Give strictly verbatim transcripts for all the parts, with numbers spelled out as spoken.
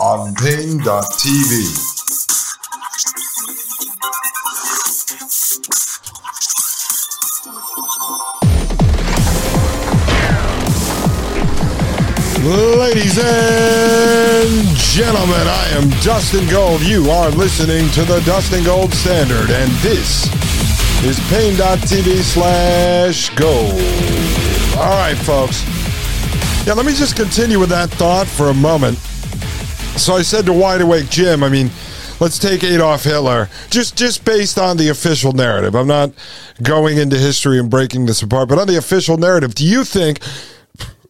on Paine dot T V. Ladies and gentlemen, I am Dustin Gold. You are listening to The Dustin Gold Standard, and this is Paine dot T V slash gold. All right, folks. Yeah, let me just continue with that thought for a moment. So I said to Wide Awake Jim, I mean, let's take Adolf Hitler, just just based on the official narrative. I'm not going into history and breaking this apart, but on the official narrative, do you think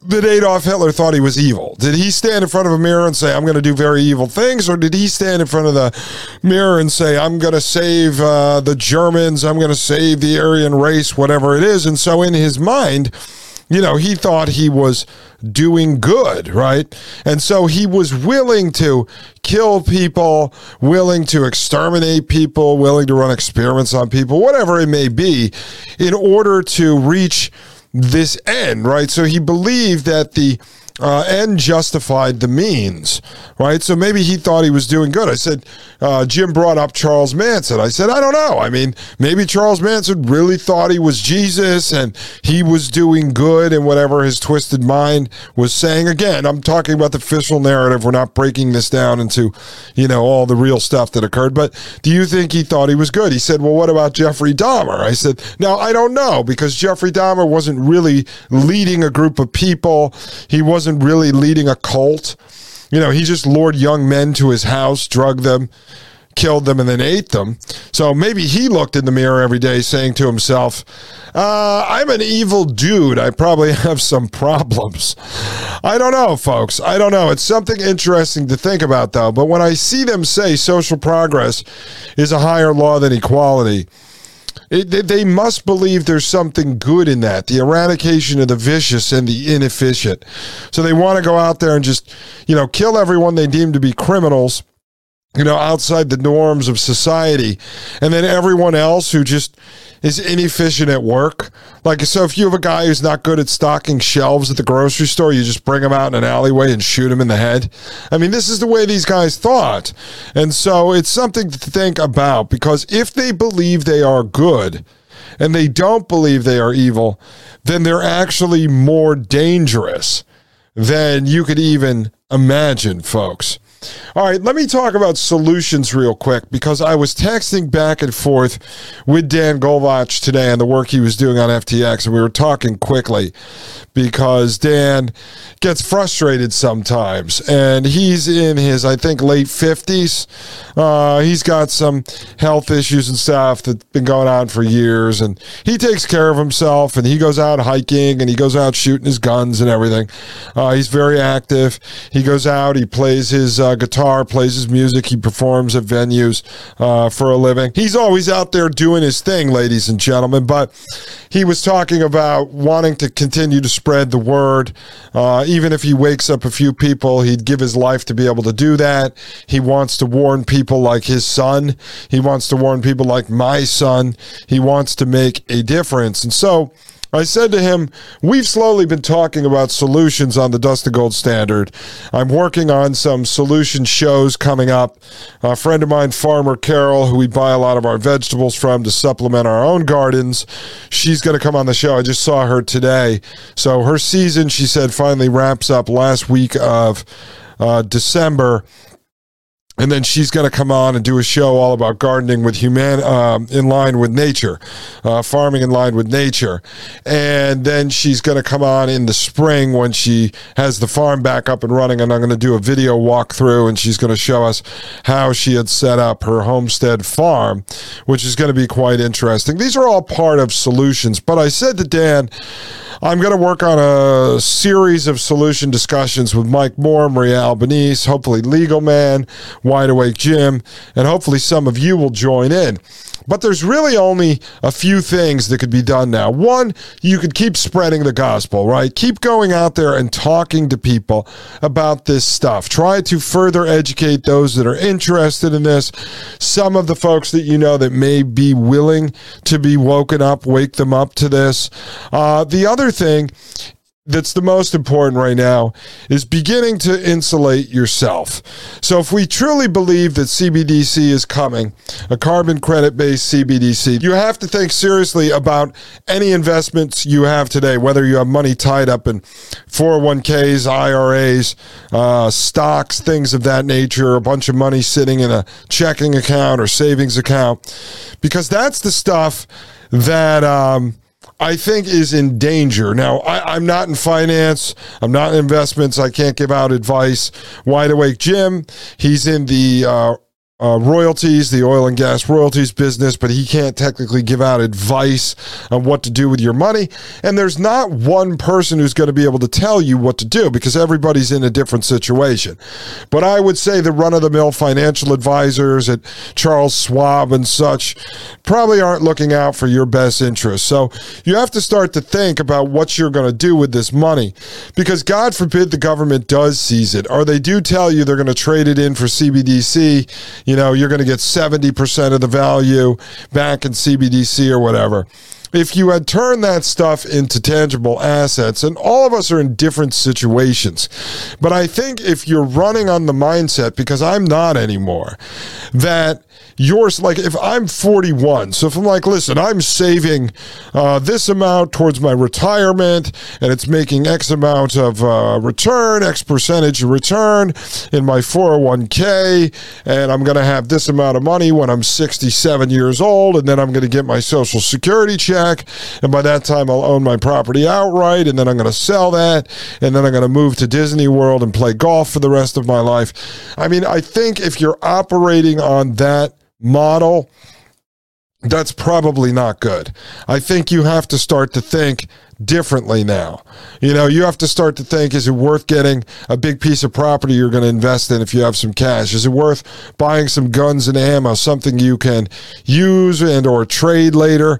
that Adolf Hitler thought he was evil? Did he stand in front of a mirror and say, I'm going to do very evil things? Or did he stand in front of the mirror and say, I'm going to save uh, the Germans, I'm going to save the Aryan race, whatever it is? And so in his mind, you know, he thought he was doing good, right? And so he was willing to kill people, willing to exterminate people, willing to run experiments on people, whatever it may be, in order to reach this end, right? So he believed that the uh, end justified the means, right? So maybe he thought he was doing good. I said, uh, Jim brought up Charles Manson. I said, I don't know. I mean, maybe Charles Manson really thought he was Jesus and he was doing good and whatever his twisted mind was saying. Again, I'm talking about the official narrative. We're not breaking this down into, you know, all the real stuff that occurred. But do you think he thought he was good? He said, well, what about Jeffrey Dahmer? I said, now, I don't know, because Jeffrey Dahmer wasn't really leading a group of people. He wasn't really leading a cult. You know, he just lured young men to his house, drugged them, killed them, and then ate them. So maybe he looked in the mirror every day saying to himself, uh, I'm an evil dude. I probably have some problems. I don't know, folks. I don't know. It's something interesting to think about, though. But when I see them say social progress is a higher law than equality, It, they must believe there's something good in that, the eradication of the vicious and the inefficient. So they want to go out there and just, you know, kill everyone they deem to be criminals, you know, outside the norms of society. And then everyone else who just is inefficient at work. Like, so if you have a guy who's not good at stocking shelves at the grocery store, you just bring him out in an alleyway and shoot him in the head. I mean, this is the way these guys thought. And so it's something to think about, because if they believe they are good and they don't believe they are evil, then they're actually more dangerous than you could even imagine, folks. All right, let me talk about solutions real quick, because I was texting back and forth with Dan Golvach today on the work he was doing on F T X, and we were talking quickly because Dan gets frustrated sometimes, and he's in his, I think, late fifties. Uh, he's got some health issues and stuff that's been going on for years, and he takes care of himself, and he goes out hiking, and he goes out shooting his guns and everything. Uh, he's very active. He goes out, he plays his uh, guitar, plays his music, he performs at venues uh, for a living. He's always out there doing his thing, ladies and gentlemen, but he was talking about wanting to continue to spread the word. Uh, even if he wakes up a few people, he'd give his life to be able to do that. He wants to warn people like his son. He wants to warn people like my son. He wants to make a difference. And so I said to him, we've slowly been talking about solutions on the Dustin Gold Standard. I'm working on some solution shows coming up. A friend of mine, Farmer Carol, who we buy a lot of our vegetables from to supplement our own gardens, she's going to come on the show. I just saw her today. So her season, she said, finally wraps up last week of uh, December. And then she's going to come on and do a show all about gardening with human, um, in line with nature, uh, farming in line with nature. And then she's going to come on in the spring when she has the farm back up and running. And I'm going to do a video walkthrough, and she's going to show us how she had set up her homestead farm, which is going to be quite interesting. These are all part of solutions. But I said to Dan, I'm going to work on a series of solution discussions with Mike Moore, Maria Albanese, hopefully Legal Man, Wide Awake Jim, and hopefully some of you will join in. But there's really only a few things that could be done now. One, you could keep spreading the gospel, right? Keep going out there and talking to people about this stuff. Try to further educate those that are interested in this. Some of the folks that you know that may be willing to be woken up, wake them up to this. Uh, the other thing that's the most important right now is beginning to insulate yourself. So if we truly believe that C B D C is coming, a carbon credit-based C B D C, you have to think seriously about any investments you have today, whether you have money tied up in four oh one k's, I R As, uh, stocks, things of that nature, a bunch of money sitting in a checking account or savings account, because that's the stuff that um, I think is in danger. Now, I, I'm not in finance. I'm not in investments. I can't give out advice. Wide Awake Jim, he's in the uh, uh, royalties, the oil and gas royalties business, but he can't technically give out advice on what to do with your money. And there's not one person who's going to be able to tell you what to do, because everybody's in a different situation. But I would say the run-of-the-mill financial advisors at Charles Schwab and such probably aren't looking out for your best interest. So you have to start to think about what you're going to do with this money, because God forbid the government does seize it, or they do tell you they're going to trade it in for C B D C. You know, you're going to get seventy percent of the value back in C B D C or whatever. If you had turned that stuff into tangible assets, and all of us are in different situations, but I think if you're running on the mindset, because I'm not anymore, that yours, like if I'm forty-one, so if I'm like, listen, I'm saving uh, this amount towards my retirement, and it's making X amount of uh, return, X percentage of return in my four oh one k, and I'm going to have this amount of money when I'm sixty-seven years old, and then I'm going to get my Social Security check, and by that time I'll own my property outright, and then I'm going to sell that, and then I'm going to move to Disney World and play golf for the rest of my life. I mean, I think if you're operating on that model, that's probably not good. I think you have to start to think differently now. You know, you have to start to think, is it worth getting a big piece of property you're going to invest in if you have some cash? Is it worth buying some guns and ammo, something you can use and or trade later?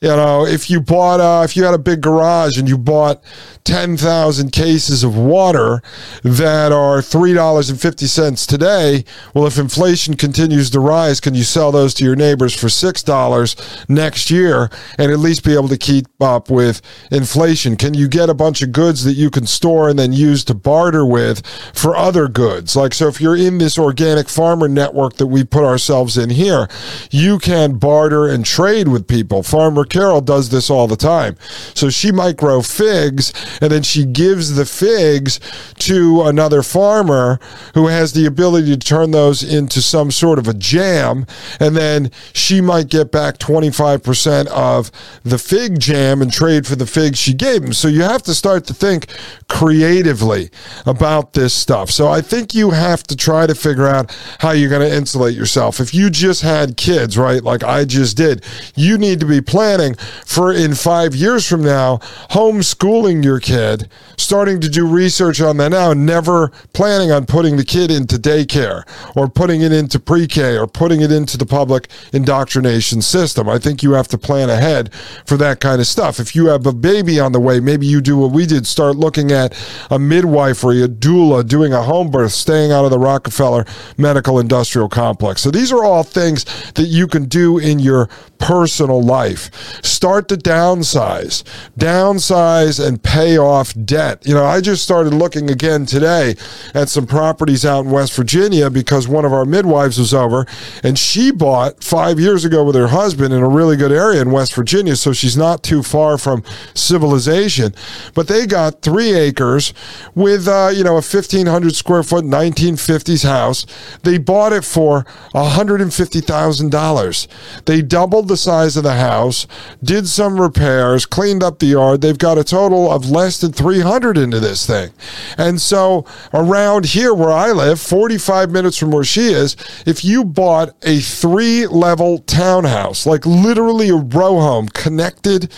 You know, if you bought, uh, if you had a big garage and you bought ten thousand cases of water that are three dollars and fifty cents today, well, if inflation continues to rise, can you sell those to your neighbors for six dollars next year and at least be able to keep up with inflation? Can you get a bunch of goods that you can store and then use to barter with for other goods? Like, so if you're in this organic farmer network that we put ourselves in here, you can barter and trade with people. Farmer Carol does this all the time. So she might grow figs, and then she gives the figs to another farmer who has the ability to turn those into some sort of a jam, and then she might get back twenty-five percent of the fig jam and trade for the figs she gave him. So you have to start to think creatively about this stuff. So I think you have to try to figure out how you're going to insulate yourself. If you just had kids, right, like I just did, you need to be planning for in five years from now, homeschooling your kid, starting to do research on that now, never planning on putting the kid into daycare or putting it into pre-K or putting it into the public indoctrination system. I think you have to plan ahead for that kind of stuff. If you have a baby on the way, maybe you do what we did, start looking at a midwifery, a doula, doing a home birth, staying out of the Rockefeller medical industrial complex. So these are all things that you can do in your personal life. Start to downsize, downsize and pay off debt. You know, I just started looking again today at some properties out in West Virginia because one of our midwives was over and she bought five years ago with her husband in a really good area in West Virginia. So she's not too far from civilization, but they got three acres with, uh, you know, a fifteen hundred square foot nineteen fifties house. They bought it for one hundred fifty thousand dollars. They doubled the size of the house, did some repairs, cleaned up the yard. They've got a total of less than three hundred into this thing. And so around here where I live, forty-five minutes from where she is, if you bought a three-level townhouse, like literally a row home connected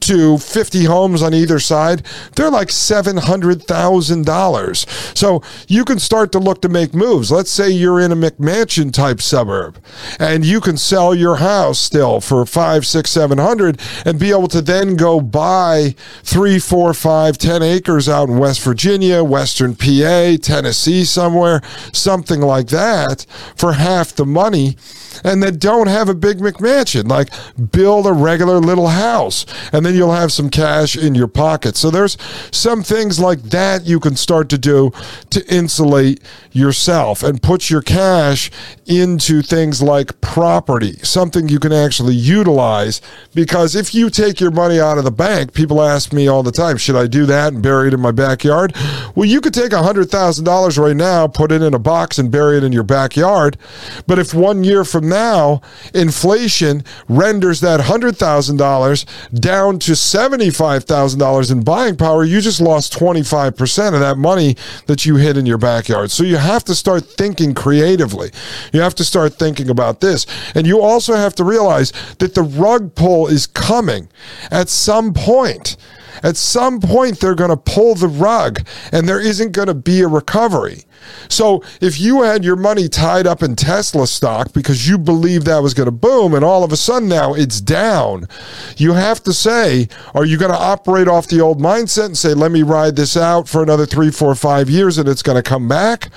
to fifty homes on either side, they're like seven hundred thousand dollars. So you can start to look to make moves. Let's say you're in a McMansion type suburb and you can sell your house still for five, six, seven hundred and be able to then go buy three, four, five, ten acres out in West Virginia, Western P A, Tennessee somewhere, something like that for half the money, and that don't have a big McMansion. Like build a regular little house and then you'll have some cash in your pocket. So there's some things like that you can start to do to insulate yourself and put your cash into things like property, something you can actually utilize. Because if you take your money out of the bank, people ask me all the time, should I do that and bury it in my backyard? Well, you could take one hundred thousand dollars right now, put it in a box and bury it in your backyard. But if one year from now, inflation renders that one hundred thousand dollars down to seventy-five thousand dollars in buying power, you just lost twenty-five percent of that money that you hid in your backyard. So you have to start thinking creatively. You have to start thinking about this. And you also have to realize that the rug pull is coming at some point. At some point, they're going to pull the rug and there isn't going to be a recovery. So if you had your money tied up in Tesla stock because you believed that was going to boom and all of a sudden now it's down, you have to say, are you going to operate off the old mindset and say, let me ride this out for another three, four, five years and it's going to come back?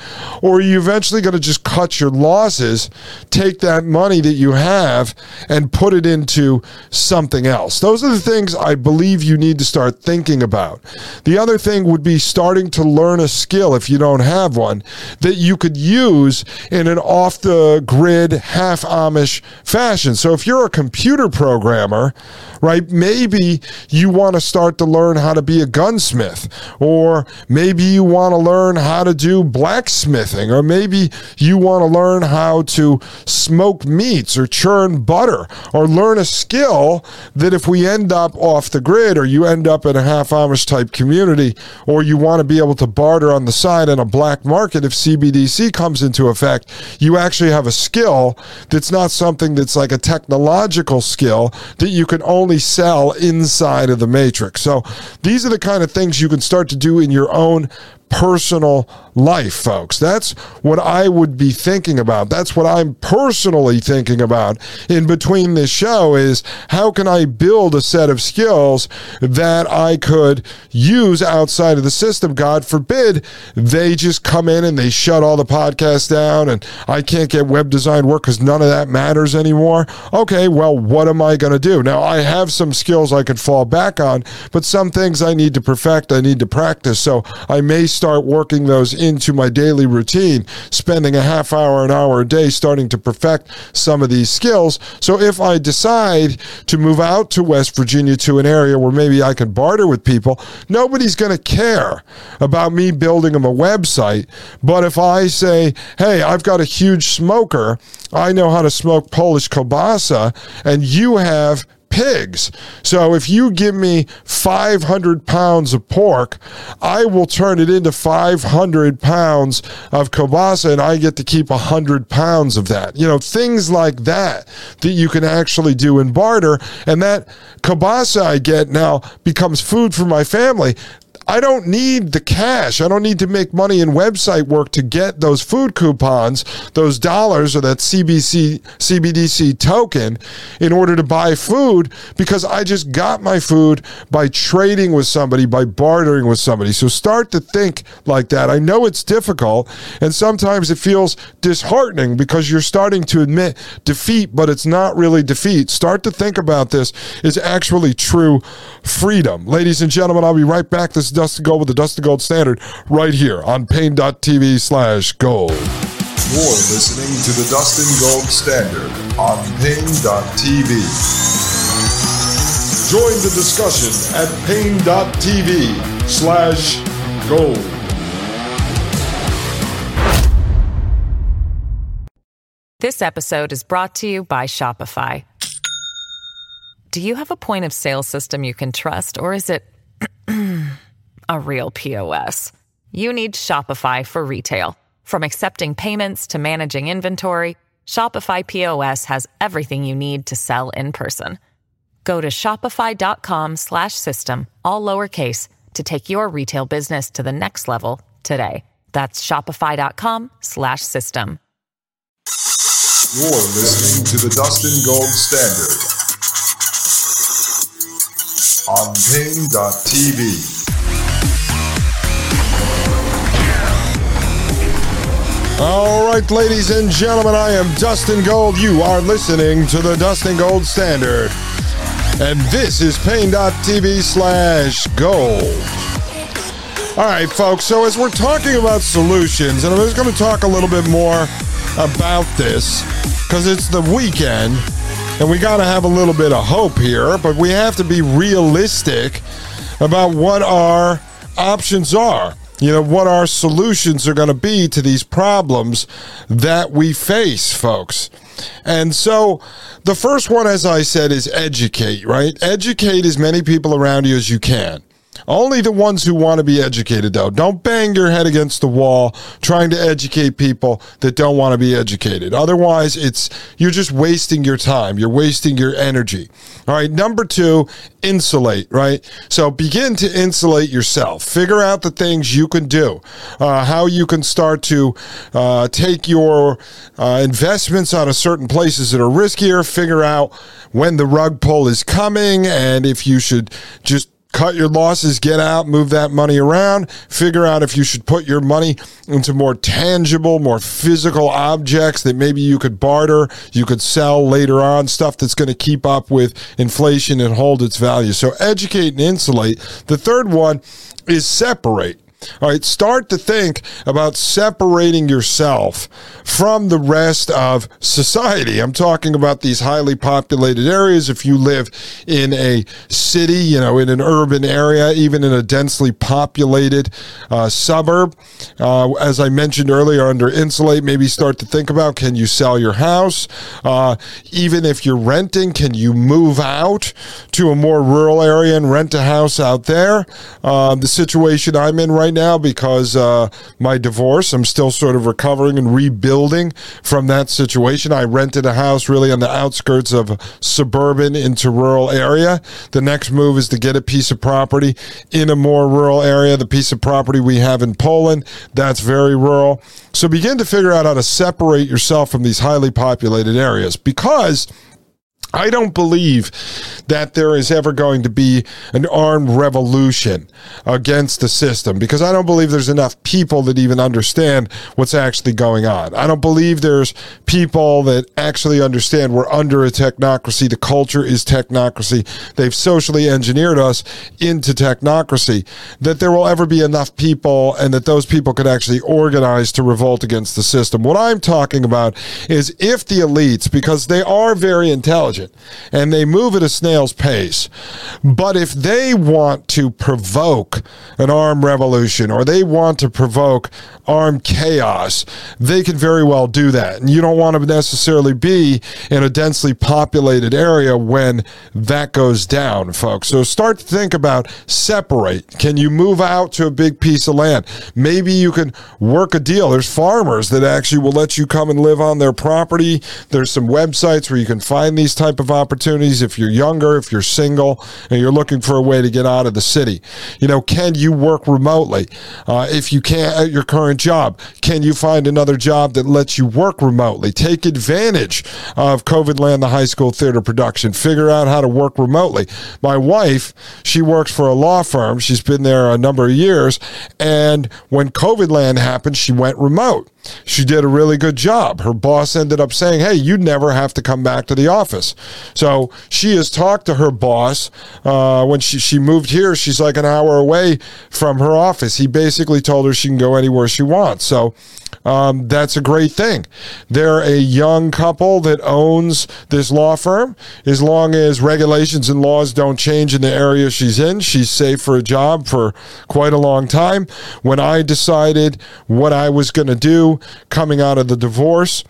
Or are you eventually going to just cut your losses, take that money that you have and put it into something else? Those are the things I believe you need to start thinking about. The other thing would be starting to learn a skill if you don't have one that you could use in an off-the-grid, half-Amish fashion. So if you're a computer programmer, right, maybe you want to start to learn how to be a gunsmith, or maybe you want to learn how to do blacksmithing, or maybe you want to learn how to smoke meats or churn butter, or learn a skill that if we end up off the grid or you end up in a half-Amish type community, or you want to be able to barter on the side in a black market, if C B D C comes into effect, you actually have a skill that's not something that's like a technological skill that you can only sell inside of the matrix. So these are the kind of things you can start to do in your own personal life, folks. That's what I would be thinking about. That's what I'm personally thinking about in between this show is how can I build a set of skills that I could use outside of the system? God forbid they just come in and they shut all the podcasts down and I can't get web design work because none of that matters anymore. Okay, well, what am I going to do? Now, I have some skills I could fall back on, but some things I need to perfect, I need to practice. So I may start working those into my daily routine, spending a half hour, an hour a day, starting to perfect some of these skills. So if I decide to move out to West Virginia to an area where maybe I can barter with people, nobody's going to care about me building them a website. But if I say, hey, I've got a huge smoker, I know how to smoke Polish kielbasa, and you have pigs. So if you give me five hundred pounds of pork, I will turn it into five hundred pounds of kielbasa, and I get to keep one hundred pounds of that. You know, things like that that you can actually do in barter. And that kielbasa I get now becomes food for my family. I don't need the cash. I don't need to make money in website work to get those food coupons, those dollars, or that C B D C token in order to buy food, because I just got my food by trading with somebody, by bartering with somebody. So start to think like that. I know it's difficult, and sometimes it feels disheartening because you're starting to admit defeat, but it's not really defeat. Start to think about this is actually true freedom. Ladies and gentlemen, I'll be right back. This Dustin Gold with the Dustin Gold Standard right here on Paine.tv slash gold. You're listening to the Dustin Gold Standard on Paine dot T V. Join the discussion at Paine dot T V slash gold. This episode is brought to you by Shopify. Do you have a point of sale system you can trust, or is it a real P O S? You need Shopify for retail. From accepting payments to managing inventory, Shopify P O S has everything you need to sell in person. Go to shopify.com slash system, all lowercase, to take your retail business to the next level today. That's shopify.com slash system. You're listening to the Dustin Gold Standard on Paine dot T V. All right, ladies and gentlemen, I am Dustin Gold. You are listening to the Dustin Gold Standard, and this is Paine dot T V slash gold. All right, folks, so as we're talking about solutions, and I'm just going to talk a little bit more about this, because it's the weekend, and we got to have a little bit of hope here, but we have to be realistic about what our options are. You know, what our solutions are going to be to these problems that we face, folks. And so the first one, as I said, is educate, right? Educate as many people around you as you can. Only the ones who want to be educated, though. Don't bang your head against the wall trying to educate people that don't want to be educated. Otherwise, it's you're just wasting your time. You're wasting your energy. All right, number two, insulate, right? So begin to insulate yourself. Figure out the things you can do, uh, how you can start to uh, take your uh, investments out of certain places that are riskier, figure out when the rug pull is coming, and if you should just cut your losses, get out, move that money around, figure out if you should put your money into more tangible, more physical objects that maybe you could barter, you could sell later on, stuff that's going to keep up with inflation and hold its value. So educate and insulate. The third one is separate. All right, start to think about separating yourself from the rest of society. I'm talking about these highly populated areas. If you live in a city, you know, in an urban area, even in a densely populated uh, suburb, uh, as I mentioned earlier, under insulate, maybe start to think about, can you sell your house? Uh, even if you're renting, can you move out to a more rural area and rent a house out there? Uh, the situation I'm in right now, because uh, my divorce, I'm still sort of recovering and rebuilding from that situation. I rented a house really on the outskirts of a suburban into rural area. The next move is to get a piece of property in a more rural area. The piece of property we have in Poland, that's very rural. So begin to figure out how to separate yourself from these highly populated areas, because I don't believe that there is ever going to be an armed revolution against the system, because I don't believe there's enough people that even understand what's actually going on. I don't believe there's people that actually understand we're under a technocracy. The culture is technocracy. They've socially engineered us into technocracy, that there will ever be enough people and that those people could actually organize to revolt against the system. What I'm talking about is if the elites, because they are very intelligent, and they move at a snail's pace. But if they want to provoke an armed revolution or they want to provoke armed chaos, they can very well do that. And you don't want to necessarily be in a densely populated area when that goes down, folks. So start to think about separate. Can you move out to a big piece of land? Maybe you can work a deal. There's farmers that actually will let you come and live on their property. There's some websites where you can find these type of opportunities if you're younger, if you're single, and you're looking for a way to get out of the city. You know, can you work remotely? Uh, if you can't at your current job, can you find another job that lets you work remotely? Take advantage of COVID Land, the high school theater production. Figure out how to work remotely. My wife, she works for a law firm. She's been there a number of years. And when COVID Land happened, she went remote. She did a really good job. Her boss ended up saying, hey, you never have to come back to the office. So she has talked to her boss. Uh, when she, she moved here, she's like an hour away from her office. He basically told her she can go anywhere she wants. So um, that's a great thing. They're a young couple that owns this law firm. As long as regulations and laws don't change in the area she's in, she's safe for a job for quite a long time. When I decided what I was going to do, coming out of the divorce,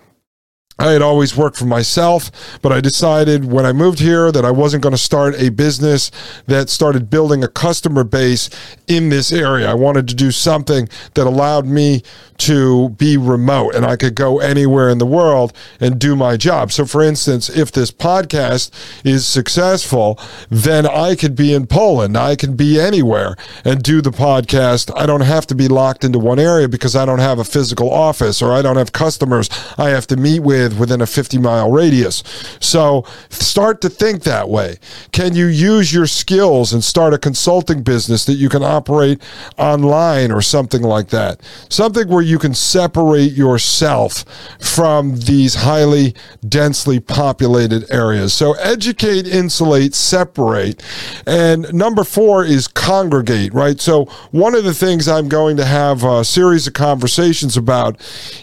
I had always worked for myself, but I decided when I moved here that I wasn't going to start a business that started building a customer base in this area. I wanted to do something that allowed me to be remote and I could go anywhere in the world and do my job. So for instance, if this podcast is successful, then I could be in Poland. I could be anywhere and do the podcast. I don't have to be locked into one area because I don't have a physical office or I don't have customers I have to meet with within a fifty mile radius. So start to think that way. Can you use your skills and start a consulting business that you can operate online or something like that? Something where you can separate yourself from these highly densely populated areas. So educate, insulate, separate. And number four is congregate, right? So one of the things I'm going to have a series of conversations about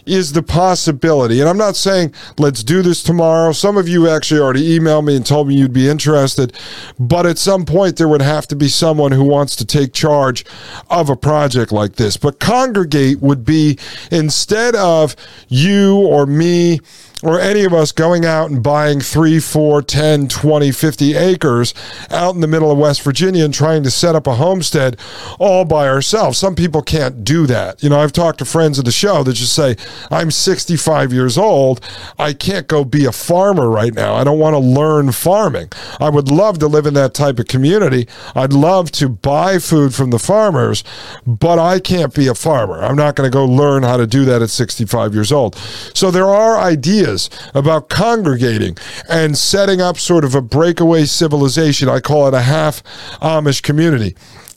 is the possibility, and I'm not saying let's do this tomorrow. Some of you actually already emailed me and told me you'd be interested, but at some point there would have to be someone who wants to take charge of a project like this. But congregate would be instead of you or me or any of us going out and buying three, four, ten, twenty, fifty acres out in the middle of West Virginia and trying to set up a homestead all by ourselves. Some people can't do that. You know, I've talked to friends of the show that just say, I'm sixty-five years old. I can't go be a farmer right now. I don't want to learn farming. I would love to live in that type of community. I'd love to buy food from the farmers, but I can't be a farmer. I'm not going to go learn how to do that at sixty-five years old. So there are ideas about congregating and setting up sort of a breakaway civilization. I call it a half Amish community.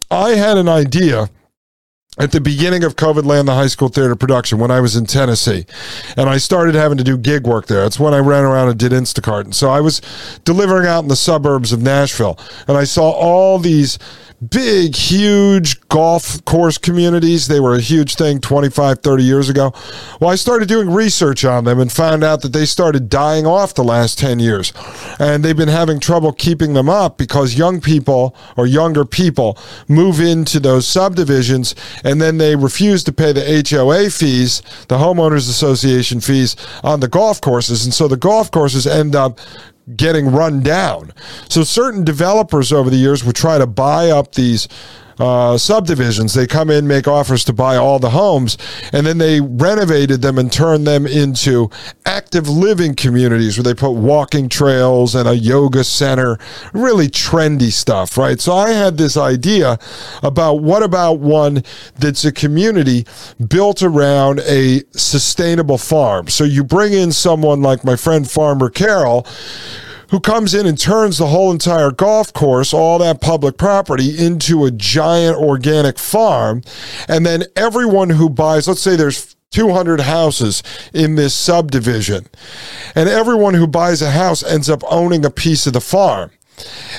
I had an idea at the beginning of COVID Land, the high school theater production, when I was in Tennessee, and I started having to do gig work there. That's when I ran around and did Instacart. And so I was delivering out in the suburbs of Nashville, and I saw all these big, huge golf course communities. They were a huge thing twenty-five, thirty years ago. Well, I started doing research on them and found out that they started dying off the last ten years. And they've been having trouble keeping them up because young people or younger people move into those subdivisions and then they refuse to pay the H O A fees, the homeowners association fees on the golf courses. And so the golf courses end up getting run down. So certain developers over the years would try to buy up these uh, subdivisions. They come in, make offers to buy all the homes, and then they renovated them and turned them into active living communities where they put walking trails and a yoga center, really trendy stuff, right? So I had this idea about what about one that's a community built around a sustainable farm. So you bring in someone like my friend Farmer Carol, who comes in and turns the whole entire golf course, all that public property, into a giant organic farm. And then everyone who buys, let's say there's two hundred houses in this subdivision, and everyone who buys a house ends up owning a piece of the farm.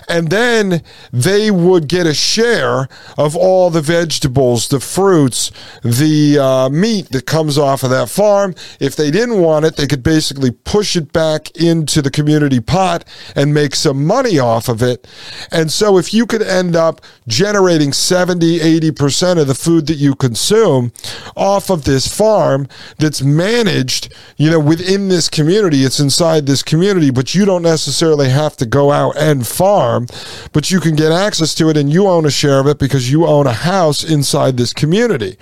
And then they would get a share of all the vegetables, the fruits, the uh, meat that comes off of that farm. If they didn't want it, they could basically push it back into the community pot and make some money off of it. And so if you could end up generating seventy, eighty percent of the food that you consume off of this farm that's managed, you know, within this community, it's inside this community, but you don't necessarily have to go out and farm, but you can get access to it and you own a share of it because you own a house inside this community,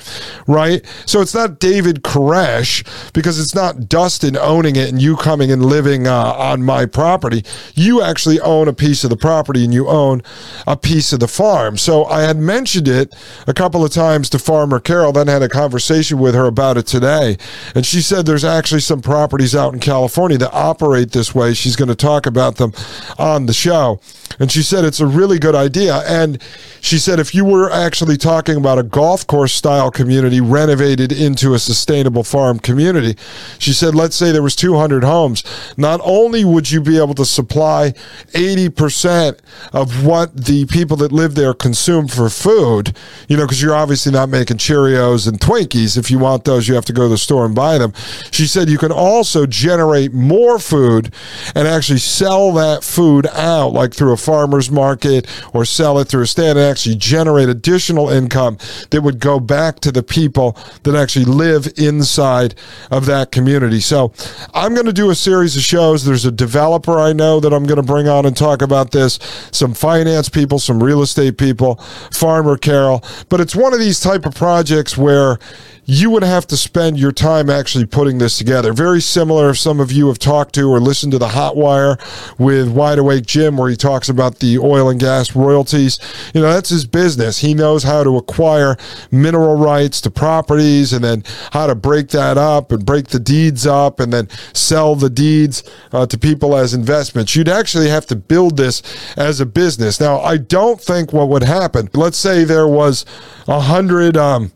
right? So it's not David Koresh, because it's not Dustin owning it and you coming and living uh, on my property. You actually own a piece of the property and you own a piece of the farm. So I had mentioned it a couple of times to Farmer Carol, then had a conversation with her about it today. And she said there's actually some properties out in California that operate this way. She's going to talk about them on the show. And she said it's a really good idea. And she said if you were actually talking about a golf course style community renovated into a sustainable farm community, she said, let's say there was two hundred homes. Not only would you be able to supply eighty percent of what the people that live there consume for food, you know, because you're obviously not making Cheerios and Twinkies. If you want those, you have to go to the store and buy them. She said you can also generate more food and actually sell that food out, like through a farmer's market, or sell it through a stand, and actually generate additional income that would go back to the people that actually live inside of that community. So I'm going to do a series of shows. There's a developer I know that I'm going to bring on and talk about this, some finance people, some real estate people, Farmer Carol. But it's one of these type of projects where you would have to spend your time actually putting this together. Very similar, if some of you have talked to or listened to the Hotwire with Wide Awake Jim, where he talks about the oil and gas royalties. You know, that's his business. He knows how to acquire mineral rights to properties and then how to break that up and break the deeds up and then sell the deeds uh, to people as investments. You'd actually have to build this as a business. Now, I don't think what would happen, let's say there was a hundred, um,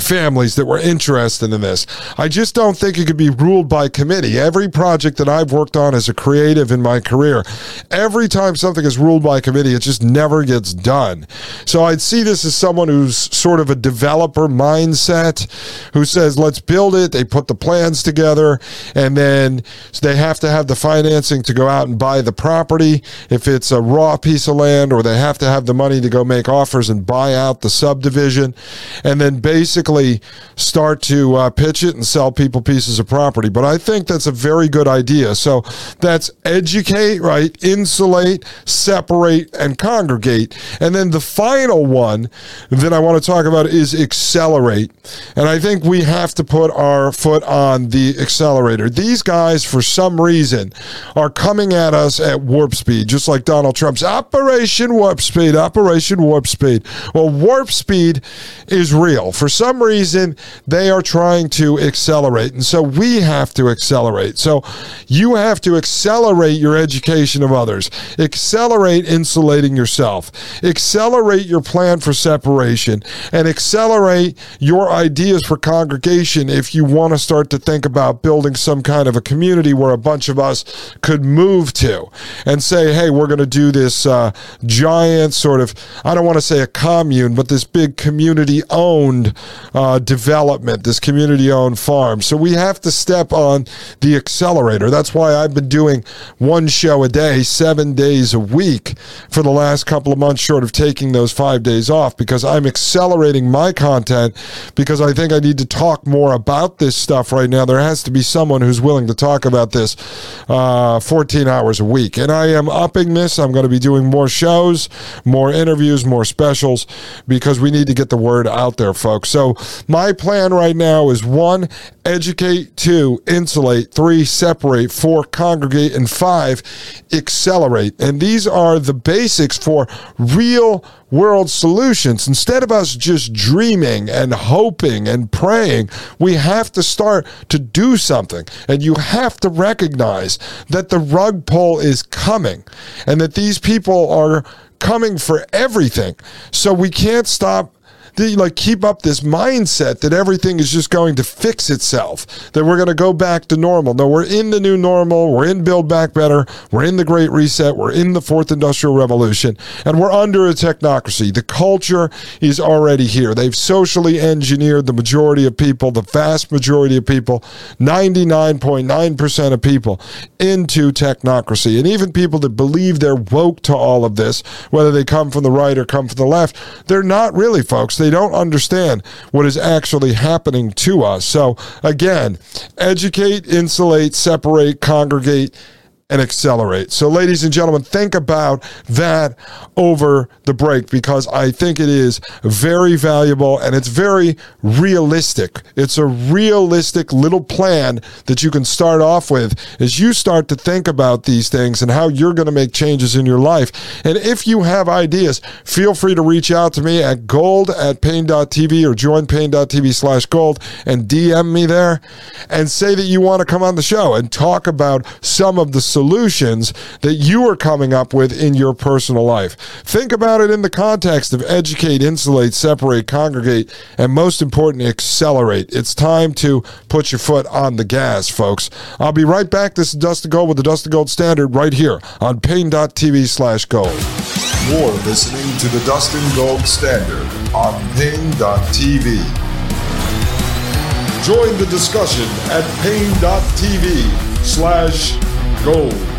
families that were interested in this. I just don't think it could be ruled by committee. Every project that I've worked on as a creative in my career, every time something is ruled by committee, it just never gets done. So I'd see this as someone who's sort of a developer mindset, who says, let's build it. They put the plans together, and then they have to have the financing to go out and buy the property if it's a raw piece of land, or they have to have the money to go make offers and buy out the subdivision, and then basically start to uh, pitch it and sell people pieces of property. But I think that's a very good idea. So that's educate, right? Insulate, separate, and congregate. And then the final one that I want to talk about is accelerate. And I think we have to put our foot on the accelerator. These guys, for some reason, are coming at us at warp speed, just like Donald Trump's Operation Warp Speed, Operation Warp Speed. Well, warp speed is real. For some reason, they are trying to accelerate, and so we have to accelerate. So you have to accelerate your education of others, accelerate insulating yourself, accelerate your plan for separation, and accelerate your ideas for congregation if you want to start to think about building some kind of a community where a bunch of us could move to and say, hey, we're going to do this uh, giant sort of, I don't want to say a commune, but this big community-owned Uh, development, this community-owned farm. So we have to step on the accelerator. That's why I've been doing one show a day, seven days a week for the last couple of months, short of taking those five days off, because I'm accelerating my content, because I think I need to talk more about this stuff right now. There has to be someone who's willing to talk about this uh, fourteen hours a week. And I am upping this. I'm going to be doing more shows, more interviews, more specials, because we need to get the word out there, folks. So So my plan right now is one, educate, two, insulate, three, separate, four, congregate, and five, accelerate. And these are the basics for real world solutions. Instead of us just dreaming and hoping and praying, we have to start to do something. And you have to recognize that the rug pull is coming and that these people are coming for everything. So we can't stop. They, like, keep up this mindset that everything is just going to fix itself, that we're going to go back to normal. No, we're in the new normal. We're in Build Back Better. We're in the Great Reset. We're in the Fourth Industrial Revolution, and we're under a technocracy. The culture is already here. They've socially engineered the majority of people, the vast majority of people, ninety-nine point nine percent of people, into technocracy. And even people that believe they're woke to all of this, whether they come from the right or come from the left, they're not really, folks. They don't understand what is actually happening to us. So again, educate, insulate, separate, congregate, and accelerate. So ladies and gentlemen, think about that over the break, because I think it is very valuable and it's very realistic. It's a realistic little plan that you can start off with as you start to think about these things and how you're going to make changes in your life. And if you have ideas, feel free to reach out to me at gold at paine dot t v or join paine dot t v slash gold and D M me there and say that you want to come on the show and talk about some of the solutions solutions that you are coming up with in your personal life. Think about it in the context of educate, insulate, separate, congregate, and most important, accelerate. It's time to put your foot on the gas, folks. I'll be right back. This is Dustin Gold with the Dustin Gold Standard right here on paine dot t v slash gold. You're listening to the Dustin Gold Standard on paine dot t v. Join the discussion at paine dot t v slash gold.